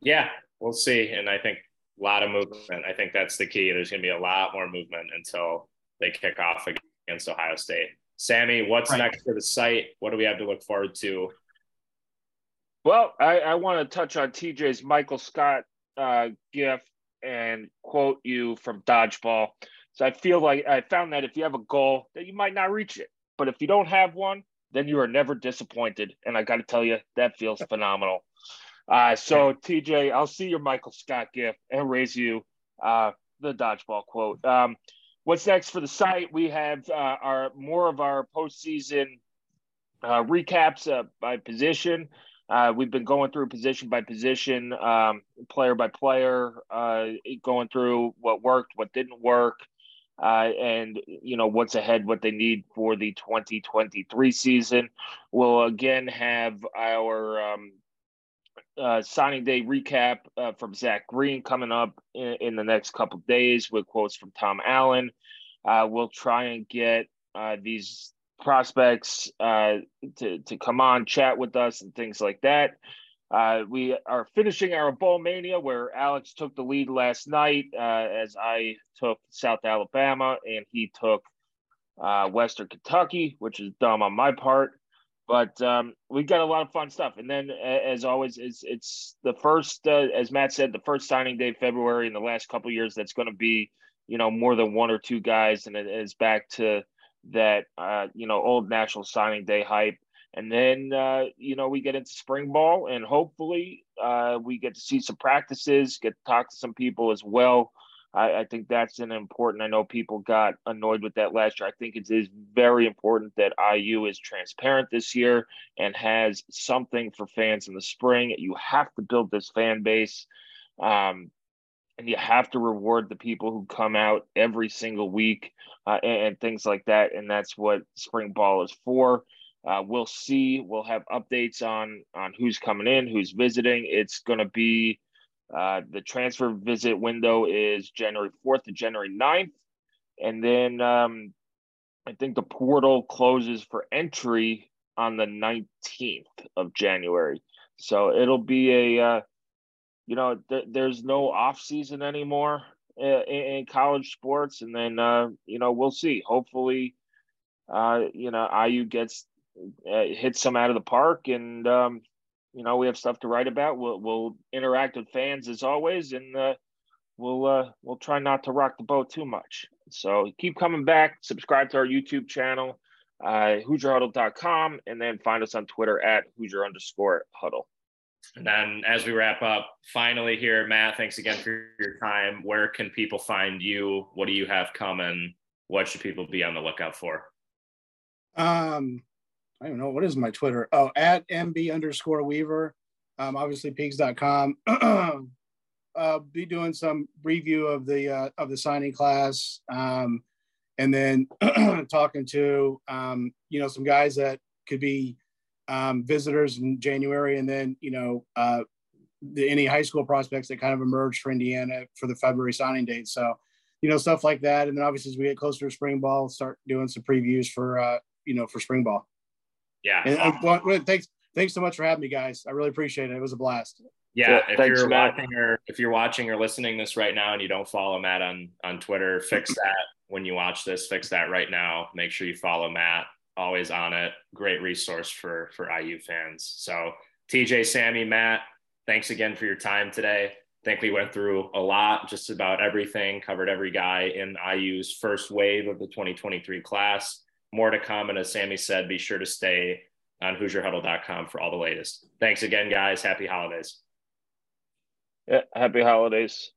Yeah, we'll see. And I think a lot of movement. I think that's the key. There's going to be a lot more movement until they kick off against Ohio State. Sammy, what's next for the site? What do we have to look forward to? Well, I want to touch on TJ's Michael Scott gift and quote you from Dodgeball. So I feel like I found that if you have a goal, that you might not reach it. But if you don't have one, then you are never disappointed. And I got to tell you, that feels phenomenal. So TJ, I'll see your Michael Scott gift and raise you the Dodgeball quote. What's next for the site? We have our postseason recaps by position. We've been going through position by position, player by player, going through what worked, what didn't work, and what's ahead, what they need for the 2023 season. We'll again have our signing day recap from Zach Green coming up in the next couple of days with quotes from Tom Allen. We'll try and get these prospects to come on, chat with us and things like that. We are finishing our Bowl Mania where Alex took the lead last night as I took South Alabama and he took Western Kentucky, which is dumb on my part. But we've got a lot of fun stuff. And then, as always, it's the first, as Matt said, the first signing day, February, in the last couple of years, that's going to be, more than one or two guys. And it is back to that, old national signing day hype. And then, we get into spring ball, and hopefully we get to see some practices, get to talk to some people as well. I think that's an important, I know people got annoyed with that last year. I think it is very important that IU is transparent this year and has something for fans in the spring. You have to build this fan base, and you have to reward the people who come out every single week and things like that. And that's what spring ball is for. We'll see. We'll have updates on who's coming in, who's visiting. It's going to be the transfer visit window is January 4th to January 9th. And then I think the portal closes for entry on the 19th of January. So it'll be a, there's no off season anymore in college sports. And then, we'll see. Hopefully, IU gets hits some out of the park, and, we have stuff to write about. We'll interact with fans as always, and we'll try not to rock the boat too much. So keep coming back. Subscribe to our YouTube channel, HoosierHuddle.com, and then find us on Twitter at @Hoosier_Huddle. And then as we wrap up, finally here, Matt, thanks again for your time. Where can people find you? What do you have coming? What should people be on the lookout for? I don't know. What is my Twitter? Oh, at @MB_Weaver. Obviously Peegs.com. Be doing some review of the signing class. And then talking to, some guys that could be visitors in January. And then, any high school prospects that kind of emerged for Indiana for the February signing date. So, stuff like that. And then obviously as we get closer to spring ball, start doing some previews for spring ball. Yeah. And thanks so much for having me, guys. I really appreciate it. It was a blast. Yeah. Cool. If you're watching or listening this right now and you don't follow Matt on Twitter, fix that when you watch this. Fix that right now. Make sure you follow Matt. Always on it. Great resource for IU fans. So TJ, Sammy, Matt, thanks again for your time today. I think we went through a lot, just about everything, covered every guy in IU's first wave of the 2023 class. More to come, and as Sammy said, be sure to stay on HoosierHuddle.com for all the latest. Thanks again, guys. Happy holidays. Yeah, happy holidays.